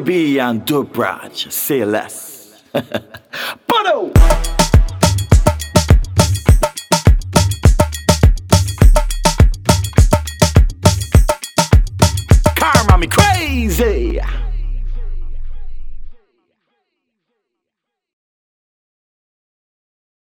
Raffi B and Dubraj, say less. Bono!